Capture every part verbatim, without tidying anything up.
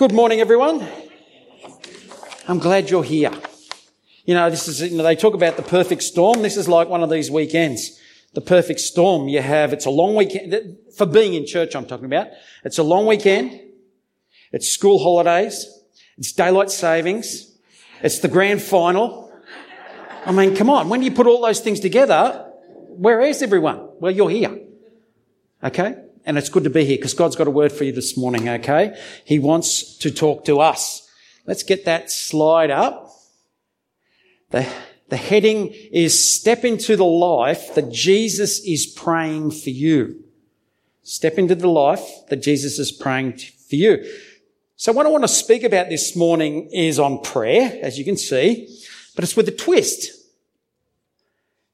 Good morning, everyone. I'm glad you're here. You know, this is, you know, they talk about the perfect storm. This is like one of these weekends. The perfect storm you have. It's a long weekend. For being in church, I'm talking about. It's a long weekend. It's school holidays. It's daylight savings. It's the grand final. I mean, come on. When you put all those things together, where is everyone? Well, you're here. Okay? And it's good to be here because God's got a word for you this morning, okay? He wants to talk to us. Let's get that slide up. The, the heading is Step Into the Life That Jesus Is Praying For You. Step into the life that Jesus is praying for you. So what I want to speak about this morning is on prayer, as you can see, but it's with a twist.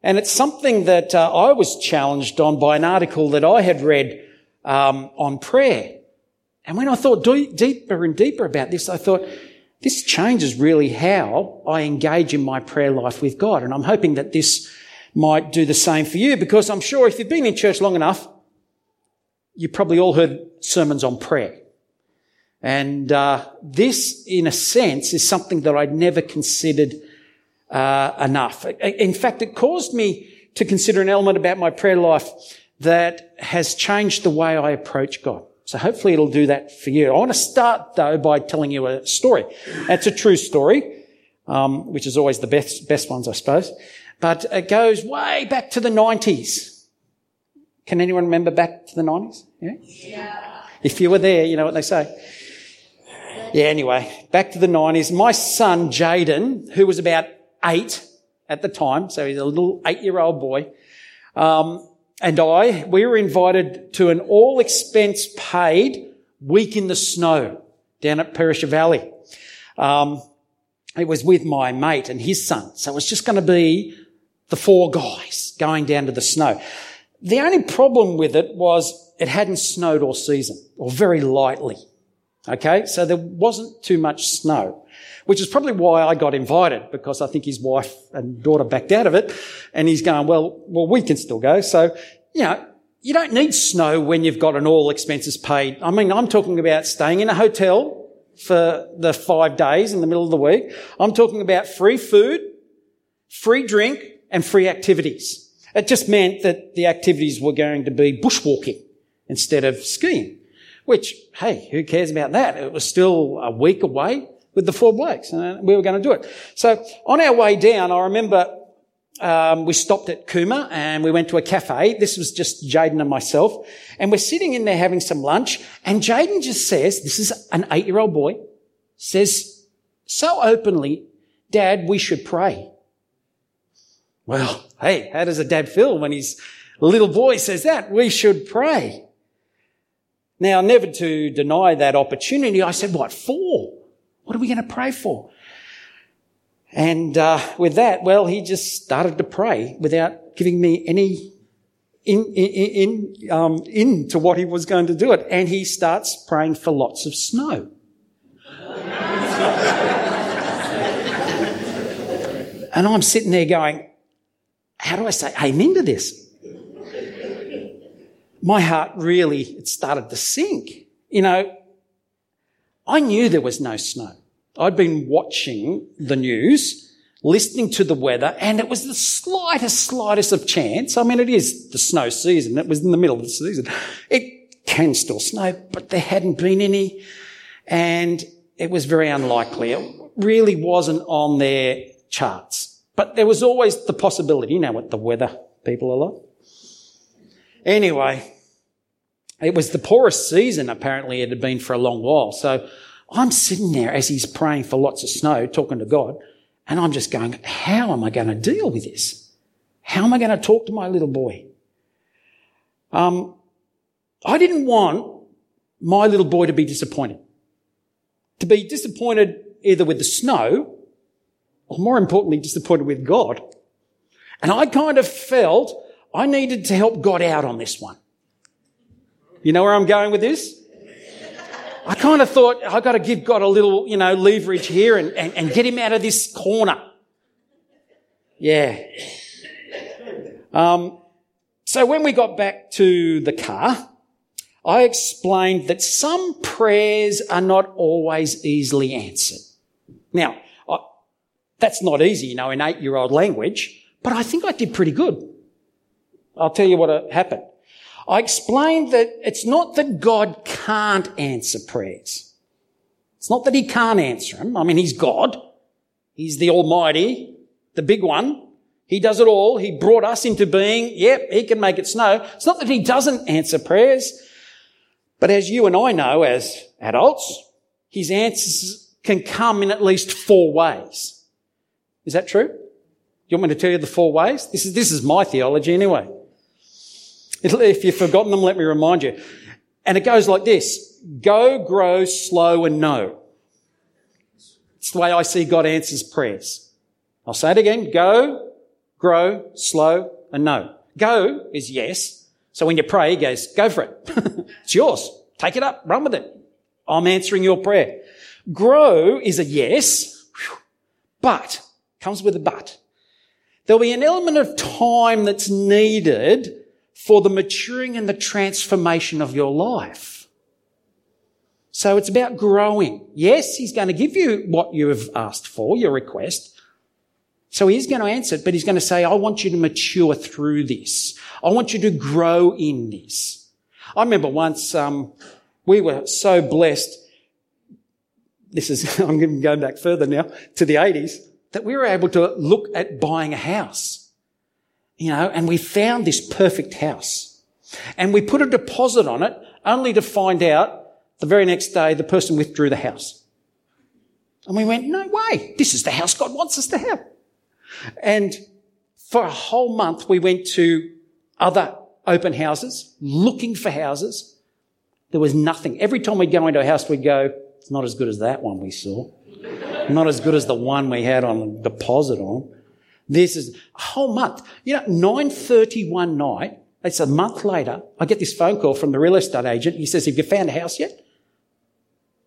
And it's something that uh, I was challenged on by an article that I had read Um, on prayer. And when I thought do, deeper and deeper about this, I thought this changes really how I engage in my prayer life with God. And I'm hoping that this might do the same for you, because I'm sure if you've been in church long enough, you probably all heard sermons on prayer. And uh, this, in a sense, is something that I'd never considered uh, enough. In fact, it caused me to consider an element about my prayer life that has changed the way I approach God. So hopefully it'll do that for you. I want to start, though, by telling you a story. It's a true story, um, which is always the best best ones, I suppose. But it goes way back to the nineties. Can anyone remember back to the nineties? Yeah? Yeah. If you were there, you know what they say. Yeah, anyway, back to the nineties. My son, Jaden, who was about eight at the time, so he's a little eight-year-old boy, um, and I, we were invited to an all-expense-paid week in the snow down at Perisher Valley. Um, it was with my mate and his son. So it was just going to be the four guys going down to the snow. The only problem with it was it hadn't snowed all season, or very lightly. Okay, so there wasn't too much snow, which is probably why I got invited, because I think his wife and daughter backed out of it, and he's going, well, well, we can still go. So, you know, you don't need snow when you've got an all expenses paid. I mean, I'm talking about staying in a hotel for the five days in the middle of the week. I'm talking about free food, free drink, and free activities. It just meant that the activities were going to be bushwalking instead of skiing, which, hey, who cares about that? It was still a week away with the four blokes, and we were going to do it. So on our way down, I remember um we stopped at Cooma and we went to a cafe. This was just Jaden and myself. And we're sitting in there having some lunch, and Jaden just says, this is an eight-year-old boy, says so openly, Dad, we should pray. Well, hey, how does a dad feel when his little boy says that? We should pray. Now, never to deny that opportunity, I said, what for? What are we going to pray for? And uh with that, well, he just started to pray without giving me any in, in, in, um, into what he was going to do it. And he starts praying for lots of snow. And I'm sitting there going, how do I say amen to this? My heart really, it started to sink. You know, I knew there was no snow. I'd been watching the news, listening to the weather, and it was the slightest, slightest of chance. I mean, it is the snow season. It was in the middle of the season. It can still snow, but there hadn't been any, and it was very unlikely. It really wasn't on their charts. But there was always the possibility. You know what the weather people are like. Anyway, it was the poorest season, apparently, it had been for a long while. So I'm sitting there as he's praying for lots of snow, talking to God, and I'm just going, how am I going to deal with this? How am I going to talk to my little boy? Um, I didn't want my little boy to be disappointed. To be disappointed either with the snow or, more importantly, disappointed with God. And I kind of felt I needed to help God out on this one. You know where I'm going with this? I kind of thought I got to give God a little, you know, leverage here and, and, and get him out of this corner. Yeah. Um, so when we got back to the car, I explained that some prayers are not always easily answered. Now, I, that's not easy, you know, in eight-year-old language, but I think I did pretty good. I'll tell you what happened. I explained that it's not that God can't answer prayers. It's not that he can't answer them. I mean, he's God. He's the Almighty, the big one. He does it all. He brought us into being. Yep, he can make it snow. It's not that he doesn't answer prayers, but as you and I know as adults, his answers can come in at least four ways. Is that true? You want me to tell you the four ways? This is, this is my theology anyway. If you've forgotten them, let me remind you. And it goes like this. Go, grow, slow and no. It's the way I see God answers prayers. I'll say it again. Go, grow, slow and no. Go is yes. So when you pray, he goes, go for it. It's yours. Take it up. Run with it. I'm answering your prayer. Grow is a yes, but, comes with a but. There'll be an element of time that's needed for the maturing and the transformation of your life. So it's about growing. Yes, he's going to give you what you have asked for, your request. So he's going to answer it, but he's going to say, I want you to mature through this. I want you to grow in this. I remember once um, we were so blessed, this is, I'm going to go back further now, to the eighties, that we were able to look at buying a house, you know, and we found this perfect house. And we put a deposit on it only to find out the very next day the person withdrew the house. And we went, no way, this is the house God wants us to have. And for a whole month we went to other open houses, looking for houses. There was nothing. Every time we'd go into a house we'd go, it's not as good as that one we saw. Not as good as the one we had on deposit on. This is a whole month. You know, nine thirty one night, it's a month later, I get this phone call from the real estate agent. He says, have you found a house yet?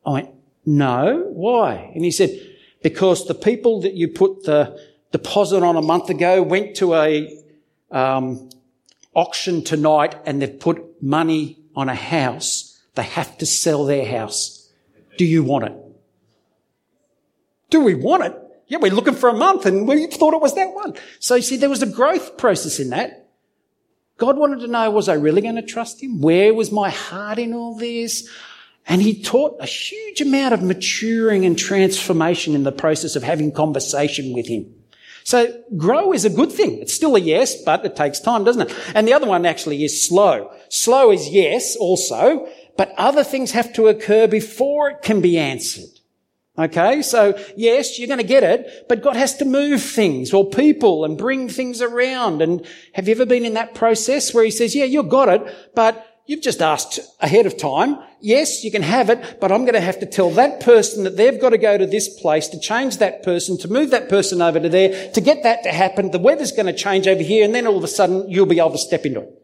I went, no, why? And he said, because the people that you put the deposit on a month ago went to a um, auction tonight and they've put money on a house. They have to sell their house. Do you want it? Do we want it? Yeah, we're looking for a month and we thought it was that one. So you see, there was a growth process in that. God wanted to know, was I really going to trust him? Where was my heart in all this? And he taught a huge amount of maturing and transformation in the process of having conversation with him. So grow is a good thing. It's still a yes, but it takes time, doesn't it? And the other one actually is slow. Slow is yes also, but other things have to occur before it can be answered. Okay, so yes, you're going to get it, but God has to move things or people and bring things around. And have you ever been in that process where he says, yeah, you've got it, but you've just asked ahead of time. Yes, you can have it, but I'm going to have to tell that person that they've got to go to this place, to change that person, to move that person over to there, to get that to happen. The weather's going to change over here, and then all of a sudden you'll be able to step into it.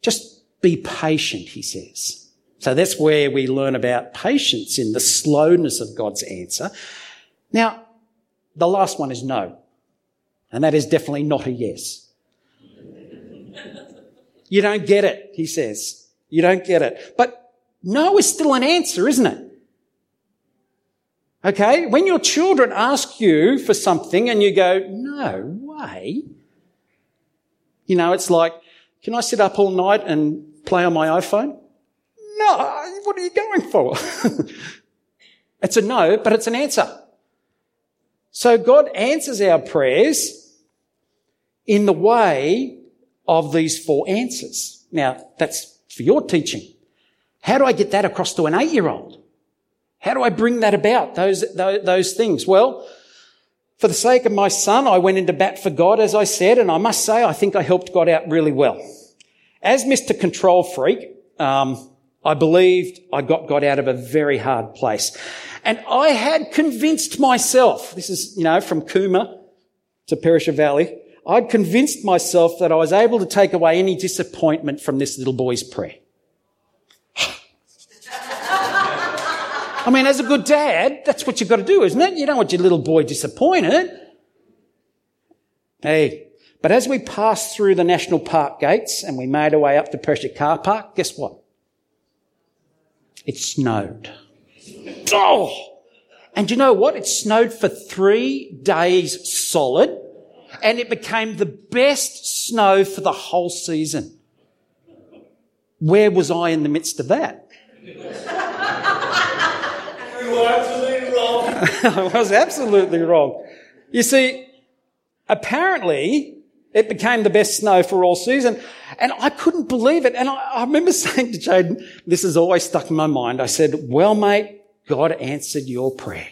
Just be patient, he says. So that's where we learn about patience in the slowness of God's answer. Now, the last one is no, and that is definitely not a yes. You don't get it, he says. You don't get it. But no is still an answer, isn't it? Okay, when your children ask you for something and you go, no way, you know, it's like, can I sit up all night and play on my iPhone? No, what are you going for? It's a no, but it's an answer. So God answers our prayers in the way of these four answers. Now, that's for your teaching. How do I get that across to an eight-year-old? How do I bring that about, those, those, those things? Well, for the sake of my son, I went into bat for God, as I said, and I must say I think I helped God out really well. As Mister Control Freak, um, I believed I got God out of a very hard place. And I had convinced myself, this is, you know, from Cooma to Perisher Valley, I'd convinced myself that I was able to take away any disappointment from this little boy's prayer. I mean, as a good dad, that's what you've got to do, isn't it? You don't want your little boy disappointed. Hey, but as we passed through the national park gates and we made our way up to Perisher Car Park, guess what? It snowed. Oh! And you know what? It snowed for three days solid, and it became the best snow for the whole season. Where was I in the midst of that? You were absolutely wrong. I was absolutely wrong. You see, apparently it became the best snow for all season, and I couldn't believe it. And I, I remember saying to Jaden, this is always stuck in my mind, I said, well, mate, God answered your prayer.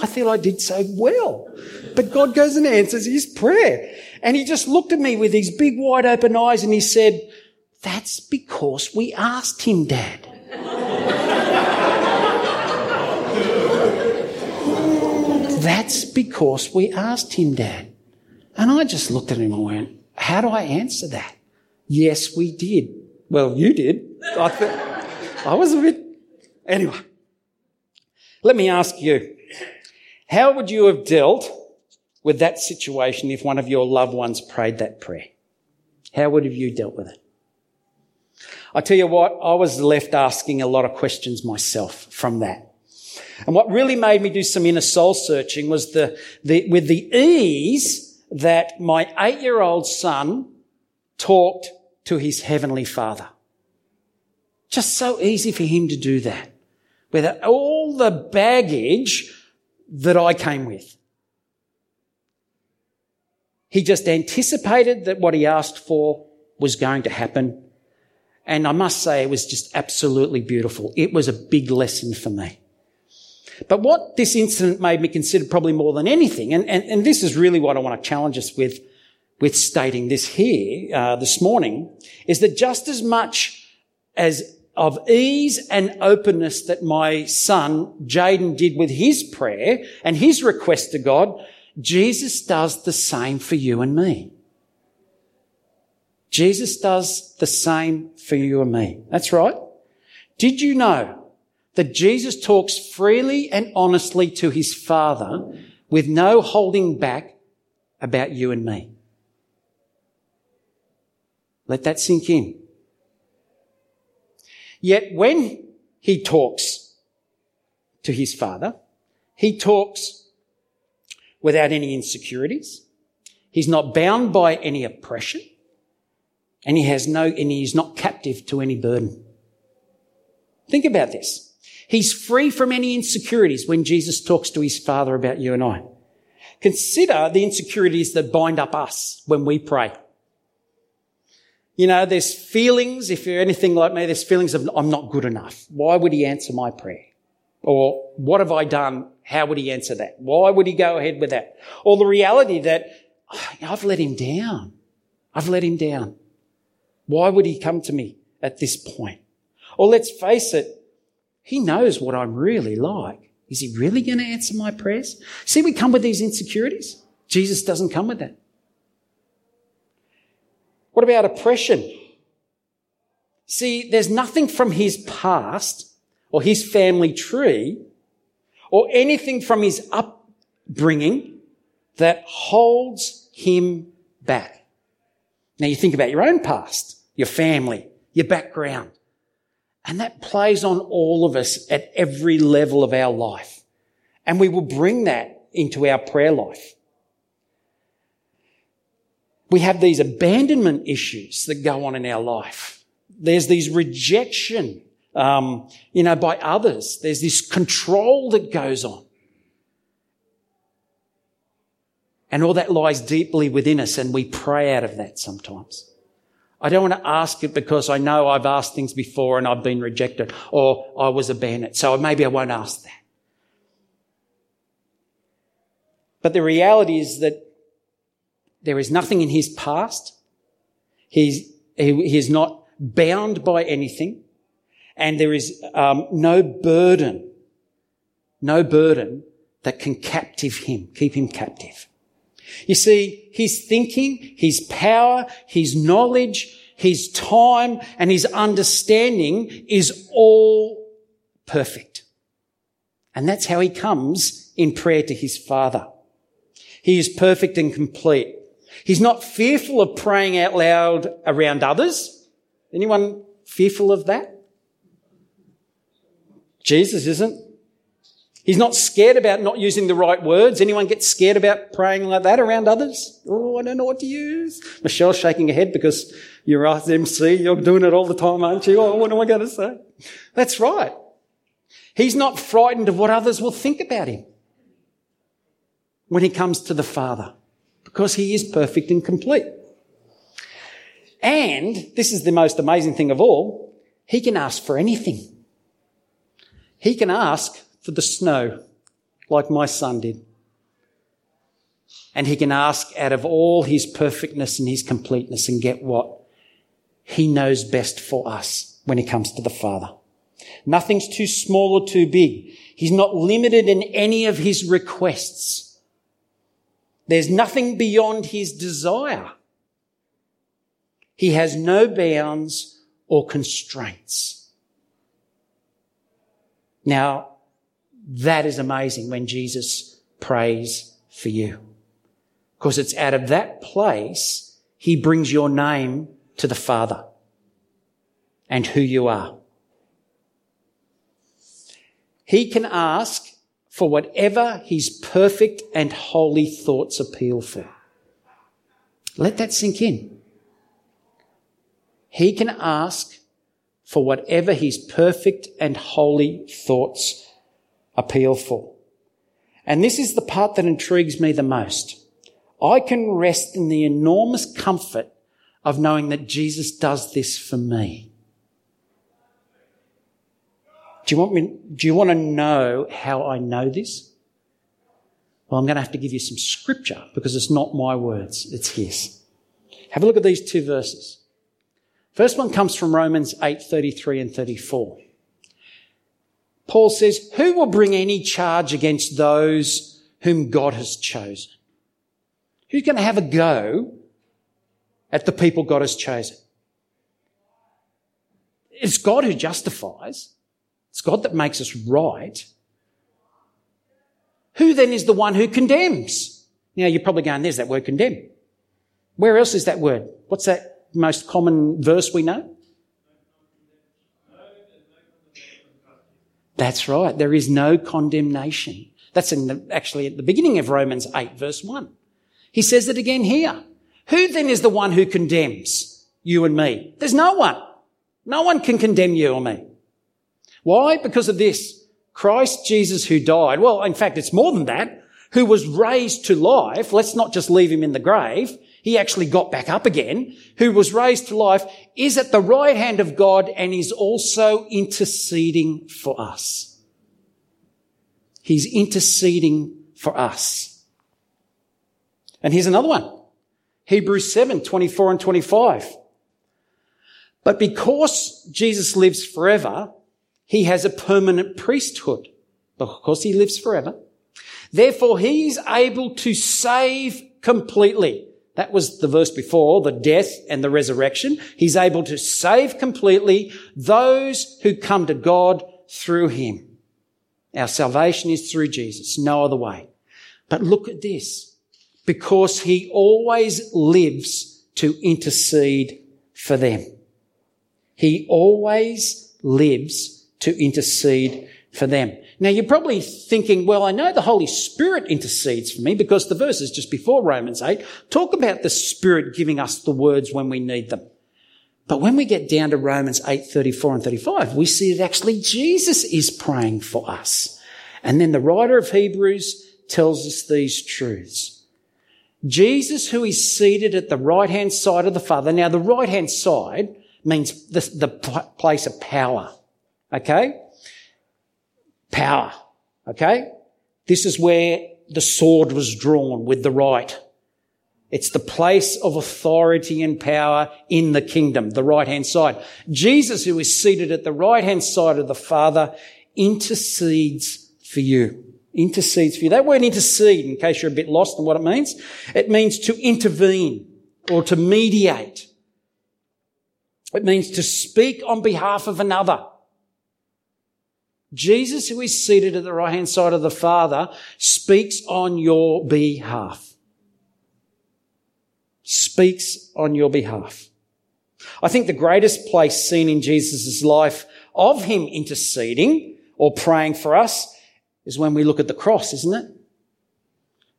I feel I did so well. But God goes and answers his prayer. And he just looked at me with his big wide open eyes and he said, that's because we asked him, Dad. That's because we asked him, Dad. And I just looked at him and went, how do I answer that? Yes, we did. Well, you did. I, th- I was a bit... Anyway. Let me ask you, how would you have dealt with that situation if one of your loved ones prayed that prayer? How would have you dealt with it? I tell you what, I was left asking a lot of questions myself from that. And what really made me do some inner soul searching was the, the with the ease that my eight-year-old son talked to his Heavenly Father. Just so easy for him to do that. Without all the baggage that I came with. He just anticipated that what he asked for was going to happen. And I must say it was just absolutely beautiful. It was a big lesson for me. But what this incident made me consider probably more than anything, and, and, and this is really what I want to challenge us with, with stating this here uh, this morning, is that just as much as of ease and openness that my son, Jaden, did with his prayer and his request to God, Jesus does the same for you and me. Jesus does the same for you and me. That's right. Did you know that Jesus talks freely and honestly to his Father with no holding back about you and me? Let that sink in. Yet when he talks to his Father, he talks without any insecurities. He's not bound by any oppression, and he has no, and he is not captive to any burden. Think about this. He's free from any insecurities when Jesus talks to his Father about you and I. Consider the insecurities that bind up us when we pray. You know, there's feelings, if you're anything like me, there's feelings of I'm not good enough. Why would he answer my prayer? Or what have I done? How would he answer that? Why would he go ahead with that? Or the reality that oh, I've let him down. I've let him down. Why would he come to me at this point? Or let's face it, he knows what I'm really like. Is he really going to answer my prayers? See, we come with these insecurities. Jesus doesn't come with that. What about oppression? See, there's nothing from his past or his family tree or anything from his upbringing that holds him back. Now you think about your own past, your family, your background, and that plays on all of us at every level of our life. And we will bring that into our prayer life. We have these abandonment issues that go on in our life. There's these rejection, um, you know, by others. There's this control that goes on. And all that lies deeply within us, and we pray out of that sometimes. I don't want to ask it because I know I've asked things before and I've been rejected or I was abandoned, so maybe I won't ask that. But the reality is that there is nothing in his past. He's, he, he is not bound by anything. And there is um, no burden, no burden that can captive him, keep him captive. You see, his thinking, his power, his knowledge, his time, and his understanding is all perfect. And that's how he comes in prayer to his Father. He is perfect and complete. He's not fearful of praying out loud around others. Anyone fearful of that? Jesus isn't. He's not scared about not using the right words. Anyone gets scared about praying like that around others? Oh, I don't know what to use. Michelle's shaking her head because you're an M C. You're doing it all the time, aren't you? Oh, what am I going to say? That's right. He's not frightened of what others will think about him when he comes to the Father, because he is perfect and complete. And this is the most amazing thing of all, he can ask for anything. He can ask for the snow, like my son did. And he can ask out of all his perfectness and his completeness and get what? He knows best for us when it comes to the Father. Nothing's too small or too big. He's not limited in any of his requests. There's nothing beyond his desire. He has no bounds or constraints. Now, that is amazing when Jesus prays for you, because it's out of that place he brings your name to the Father and who you are. He can ask for whatever his perfect and holy thoughts appeal for. Let that sink in. He can ask for whatever his perfect and holy thoughts appeal for. And this is the part that intrigues me the most. I can rest in the enormous comfort of knowing that Jesus does this for me. Do you want me, do you want to know how I know this? Well, I'm going to have to give you some scripture, because it's not my words, it's his. Have a look at these two verses. First one comes from Romans eight, thirty-three and thirty-four. Paul says, who will bring any charge against those whom God has chosen? Who's going to have a go at the people God has chosen? It's God who justifies. It's God that makes us right. Who then is the one who condemns? Now, you're probably going, there's that word condemn. Where else is that word? What's that most common verse we know? That's right. There is no condemnation. That's in the, actually at the beginning of Romans eight, verse one. He says it again here. Who then is the one who condemns you and me? There's no one. No one can condemn you or me. Why? Because of this. Christ Jesus who died. Well, in fact, it's more than that. Who was raised to life. Let's not just leave him in the grave. He actually got back up again. Who was raised to life, is at the right hand of God, and is also interceding for us. He's interceding for us. And here's another one. Hebrews seven, twenty-four and twenty-five. But because Jesus lives forever, he has a permanent priesthood. Because he lives forever. Therefore, he is able to save completely. That was the verse before, the death and the resurrection. He's able to save completely those who come to God through him. Our salvation is through Jesus, no other way. But look at this. Because he always lives to intercede for them. He always lives to intercede for them. Now, you're probably thinking, well, I know the Holy Spirit intercedes for me, because the verses just before Romans eight talk about the Spirit giving us the words when we need them. But when we get down to Romans eight, thirty-four and thirty-five, we see that actually Jesus is praying for us. And then the writer of Hebrews tells us these truths. Jesus, who is seated at the right-hand side of the Father. Now, the right-hand side means the, the place of power, okay? Power, okay? This is where the sword was drawn with the right. It's the place of authority and power in the kingdom, the right-hand side. Jesus, who is seated at the right-hand side of the Father, intercedes for you. Intercedes for you. That word intercede, in case you're a bit lost on what it means, it means to intervene or to mediate. It means to speak on behalf of another. Jesus, who is seated at the right-hand side of the Father, speaks on your behalf. Speaks on your behalf. I think the greatest place seen in Jesus' life of him interceding or praying for us is when we look at the cross, isn't it?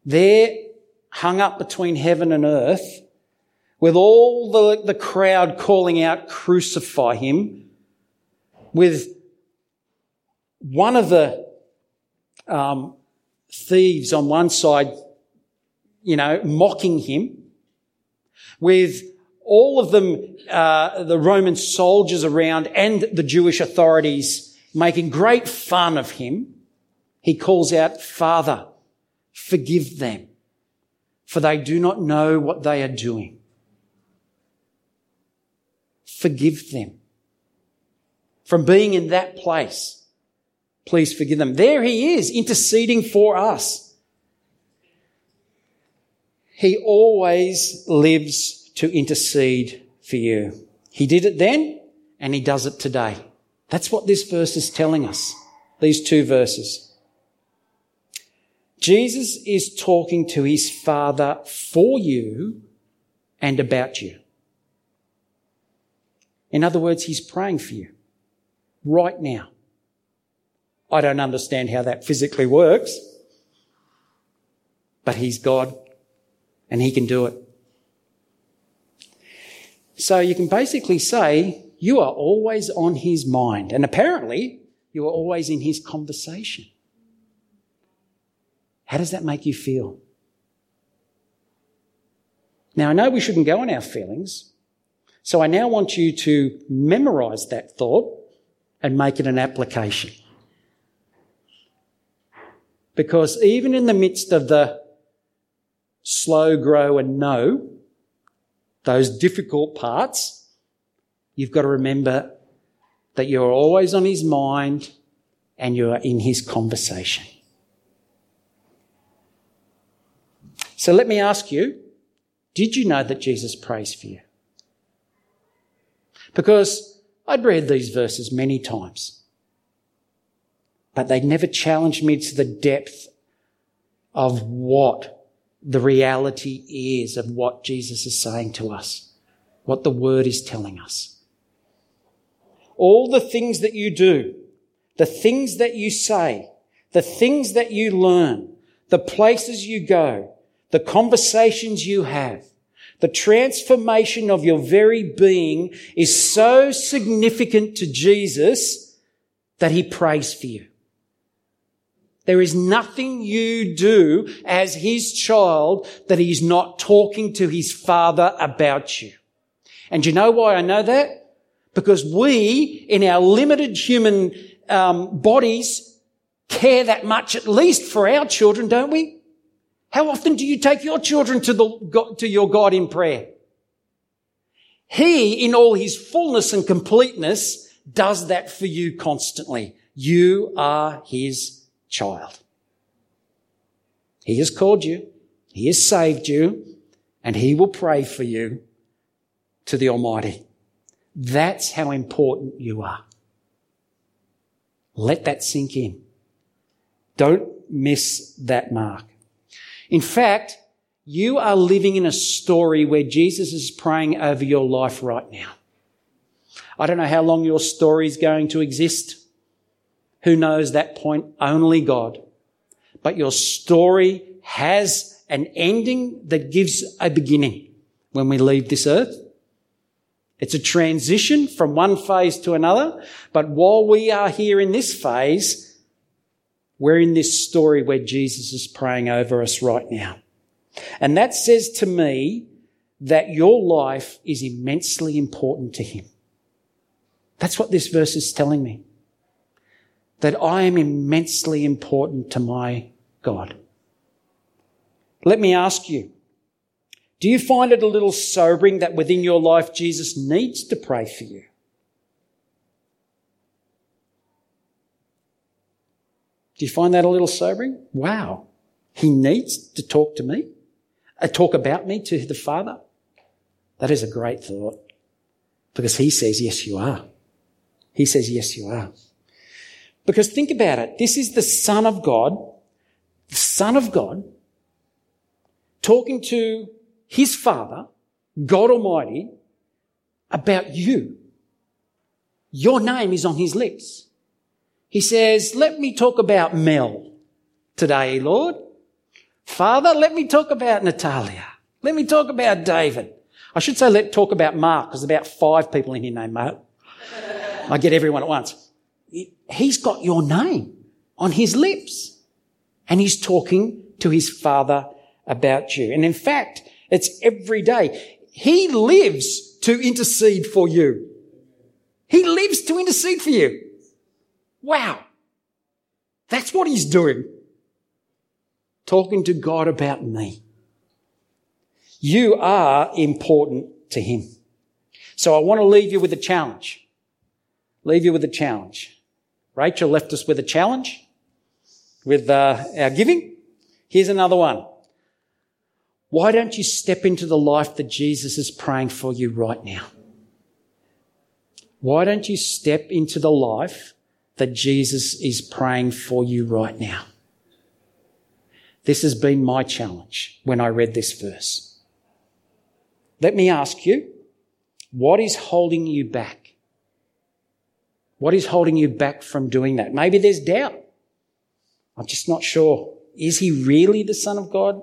There, hung up between heaven and earth, with all the, the crowd calling out, "Crucify him," with one of the um, thieves on one side, you know, mocking him, with all of them, uh, the Roman soldiers around and the Jewish authorities making great fun of him, he calls out, "Father, forgive them, for they do not know what they are doing." Forgive them. From being in that place, please forgive them. There he is, interceding for us. He always lives to intercede for you. He did it then and he does it today. That's what this verse is telling us, these two verses. Jesus is talking to his Father for you and about you. In other words, he's praying for you right now. I don't understand how that physically works, but he's God and he can do it. So you can basically say you are always on his mind, and apparently you are always in his conversation. How does that make you feel? Now, I know we shouldn't go on our feelings, so I now want you to memorise that thought and make it an application. Because even in the midst of the slow grow and know, those difficult parts, you've got to remember that you're always on his mind and you're in his conversation. So let me ask you, did you know that Jesus prays for you? Because I'd read these verses many times, but they never challenged me to the depth of what the reality is of what Jesus is saying to us, what the Word is telling us. All the things that you do, the things that you say, the things that you learn, the places you go, the conversations you have, the transformation of your very being is so significant to Jesus that he prays for you. There is nothing you do as his child that he's not talking to his Father about you. And you know why I know that? Because we, in our limited human um, bodies, care that much, at least for our children, don't we? How often do you take your children to, the, to your God in prayer? He, in all his fullness and completeness, does that for you constantly. You are his child. He has called you, he has saved you, and he will pray for you to the Almighty. That's how important you are. Let that sink in. Don't miss that mark. In fact, you are living in a story where Jesus is praying over your life right now. I don't know how long your story is going to exist. Who knows that point? Only God. But your story has an ending that gives a beginning when we leave this earth. It's a transition from one phase to another. But while we are here in this phase, we're in this story where Jesus is praying over us right now. And that says to me that your life is immensely important to him. That's what this verse is telling me. That I am immensely important to my God. Let me ask you, do you find it a little sobering that within your life Jesus needs to pray for you? Do you find that a little sobering? Wow, he needs to talk to me, uh, talk about me to the Father? That is a great thought, because he says, yes, you are. He says, yes, you are. Because think about it, this is the Son of God, the Son of God, talking to his Father, God Almighty, about you. Your name is on his lips. He says, let me talk about Mel today, Lord. Father, let me talk about Natalia. Let me talk about David. I should say let talk about Mark, because there's about five people in here named Mark. I get everyone at once. He's got your name on his lips, and he's talking to his Father about you. And in fact, it's every day. He lives to intercede for you. He lives to intercede for you. Wow. That's what he's doing. Talking to God about me. You are important to him. So I want to leave you with a challenge. Leave you with a challenge. Rachel left us with a challenge with uh, our giving. Here's another one. Why don't you step into the life that Jesus is praying for you right now? Why don't you step into the life that Jesus is praying for you right now? This has been my challenge when I read this verse. Let me ask you, what is holding you back? What is holding you back from doing that? Maybe there's doubt. I'm just not sure. Is he really the Son of God?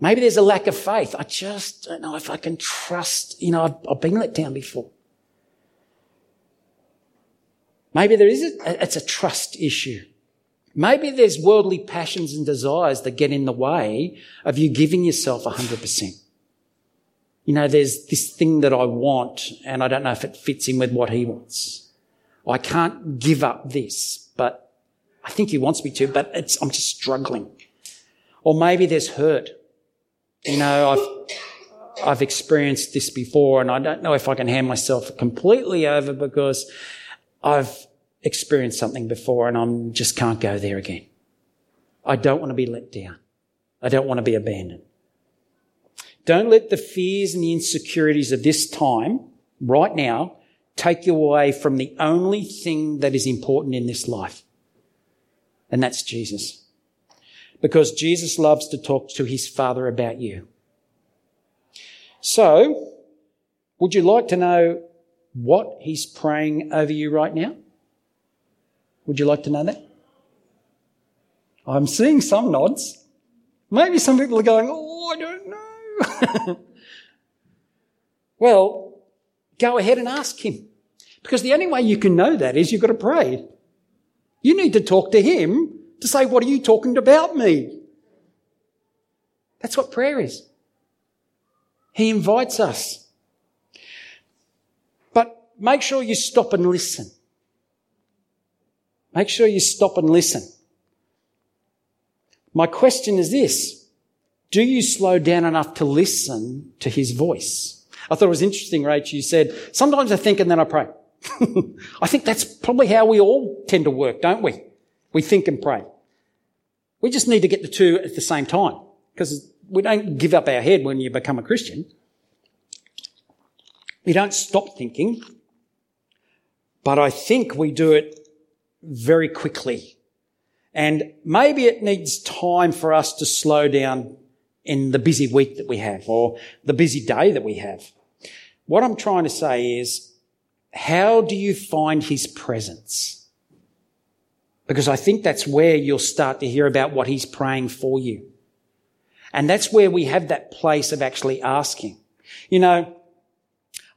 Maybe there's a lack of faith. I just don't know if I can trust. You know, I've, I've been let down before. Maybe there is a, it's a trust issue. Maybe there's worldly passions and desires that get in the way of you giving yourself one hundred percent. You know, there's this thing that I want and I don't know if it fits in with what he wants. I can't give up this, but I think he wants me to, but it's, I'm just struggling. Or maybe there's hurt. You know, I've, I've experienced this before and I don't know if I can hand myself completely over because I've experienced something before and I just can't go there again. I don't want to be let down. I don't want to be abandoned. Don't let the fears and the insecurities of this time, right now, take you away from the only thing that is important in this life, and that's Jesus. Because Jesus loves to talk to his Father about you. So, would you like to know what he's praying over you right now? Would you like to know that? I'm seeing some nods. Maybe some people are going, oh, I don't know. Well, go ahead and ask him. Because the only way you can know that is you've got to pray. You need to talk to him to say, what are you talking about me? That's what prayer is. He invites us. But make sure you stop and listen. Make sure you stop and listen. My question is this. Do you slow down enough to listen to his voice? I thought it was interesting, Rach, you said, sometimes I think and then I pray. I think that's probably how we all tend to work, don't we? We think and pray. We just need to get the two at the same time because we don't give up our head when you become a Christian. We don't stop thinking, but I think we do it very quickly. And maybe it needs time for us to slow down in the busy week that we have or the busy day that we have. What I'm trying to say is, how do you find his presence? Because I think that's where you'll start to hear about what he's praying for you. And that's where we have that place of actually asking. You know,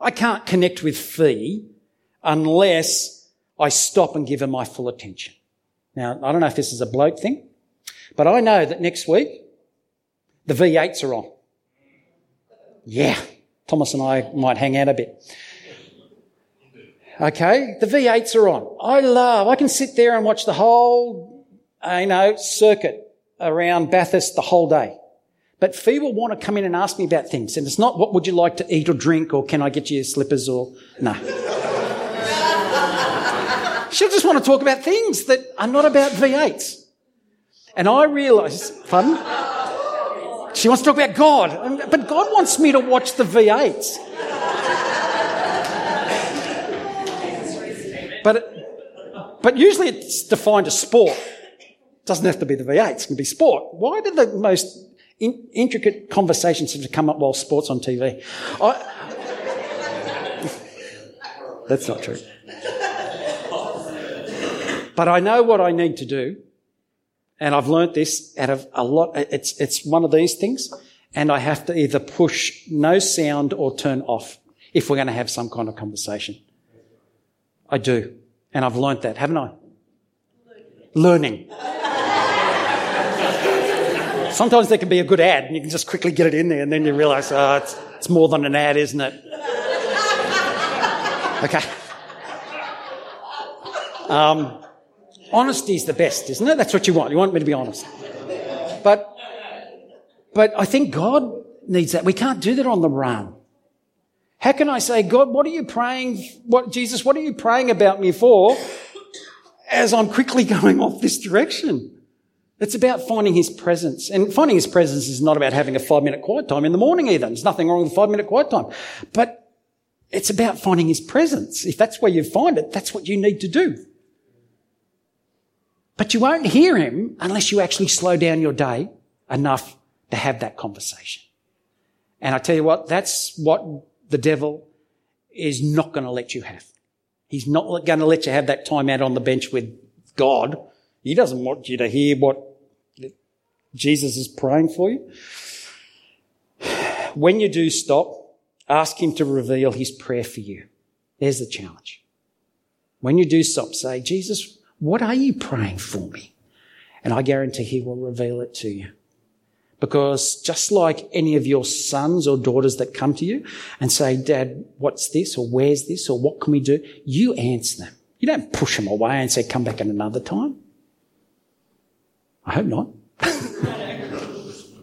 I can't connect with Fee unless I stop and give her my full attention. Now, I don't know if this is a bloke thing, but I know that next week the V eights are on. Yeah, Thomas and I might hang out a bit. Okay, the V eights are on. I love, I can sit there and watch the whole, you know, circuit around Bathurst the whole day. But Fee will want to come in and ask me about things, and it's not what would you like to eat or drink or can I get you slippers or, no. She'll just want to talk about things that are not about V eights. And I realise, pardon? She wants to talk about God. But God wants me to watch the V eights. But, but usually it's defined as sport. It doesn't have to be the V eights. It can be sport. Why do the most in, intricate conversations have to come up while sport's on T V? I, that's not true. But I know what I need to do, and I've learnt this out of a lot. It's, it's one of these things, and I have to either push no sound or turn off if we're going to have some kind of conversation. I do, and I've learnt that, haven't I? Learning. Sometimes there can be a good ad, and you can just quickly get it in there, and then you realise, oh, it's, it's more than an ad, isn't it? Okay. Um, honesty is the best, isn't it? That's what you want. You want me to be honest. But, but I think God needs that. We can't do that on the run. How can I say, God, what are you praying? What, Jesus, what are you praying about me for? As I'm quickly going off this direction, it's about finding His presence. And finding His presence is not about having a five-minute quiet time in the morning either. There's nothing wrong with a five-minute quiet time, but it's about finding His presence. If that's where you find it, that's what you need to do. But you won't hear Him unless you actually slow down your day enough to have that conversation. And I tell you what, that's what the devil is not going to let you have. He's not going to let you have that time out on the bench with God. He doesn't want you to hear what Jesus is praying for you. When you do stop, ask Him to reveal His prayer for you. There's the challenge. When you do stop, say, Jesus, what are you praying for me? And I guarantee He will reveal it to you. Because just like any of your sons or daughters that come to you and say, Dad, what's this, or where's this, or what can we do? You answer them. You don't push them away and say, come back at another time. I hope not.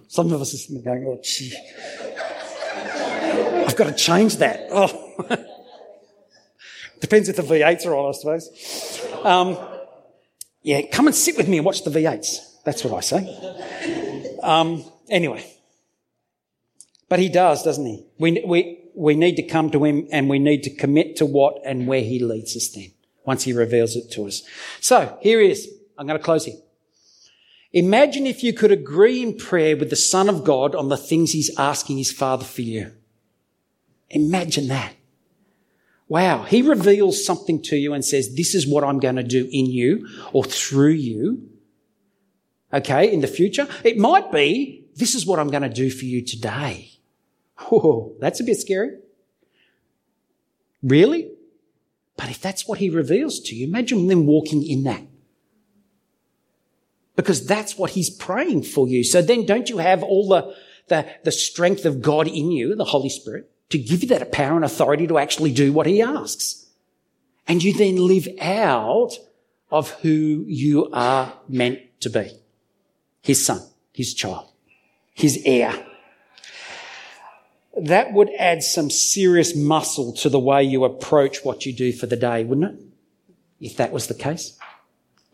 Some of us are going, oh, gee, I've got to change that. Oh. Depends if the V eights are on, I suppose. Um, yeah, come and sit with me and watch the V eights. That's what I say. Um, anyway, but He does, doesn't He? We, we, we need to come to Him, and we need to commit to what and where He leads us then, once He reveals it to us. So here it is. I'm going to close here. Imagine if you could agree in prayer with the Son of God on the things He's asking His Father for you. Imagine that. Wow. He reveals something to you and says, this is what I'm going to do in you or through you. Okay, in the future. It might be, this is what I'm going to do for you today. Whoa, that's a bit scary. Really? But if that's what He reveals to you, imagine them walking in that. Because that's what He's praying for you. So then don't you have all the, the, the strength of God in you, the Holy Spirit, to give you that power and authority to actually do what He asks? And you then live out of who you are meant to be. His son, His child, His heir. That would add some serious muscle to the way you approach what you do for the day, wouldn't it? If that was the case.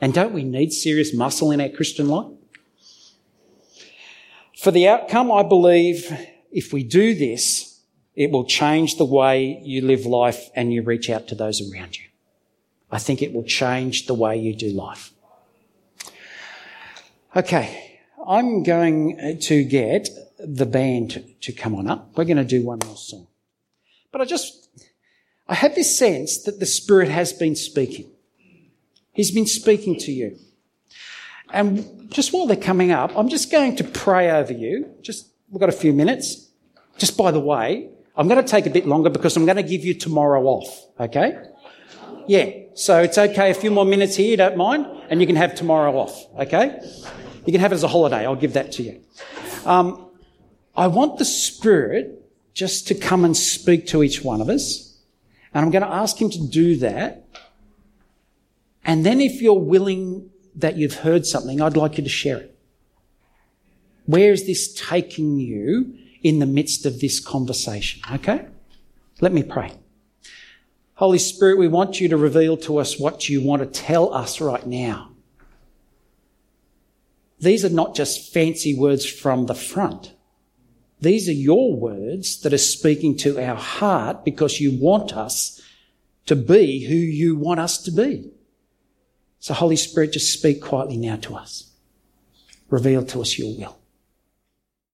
And don't we need serious muscle in our Christian life? For the outcome, I believe if we do this, it will change the way you live life and you reach out to those around you. I think it will change the way you do life. Okay, I'm going to get the band to come on up. We're going to do one more song. But I just, I have this sense that the Spirit has been speaking. He's been speaking to you. And just while they're coming up, I'm just going to pray over you. Just, we've got a few minutes. Just by the way, I'm going to take a bit longer because I'm going to give you tomorrow off, okay? Yeah, so it's okay, a few more minutes here, don't mind, and you can have tomorrow off, okay? You can have it as a holiday. I'll give that to you. Um, I want the Spirit just to come and speak to each one of us, and I'm going to ask Him to do that. And then if you're willing that you've heard something, I'd like you to share it. Where is this taking you in the midst of this conversation, okay? Let me pray. Holy Spirit, we want you to reveal to us what you want to tell us right now. These are not just fancy words from the front. These are your words that are speaking to our heart because you want us to be who you want us to be. So Holy Spirit, just speak quietly now to us. Reveal to us your will.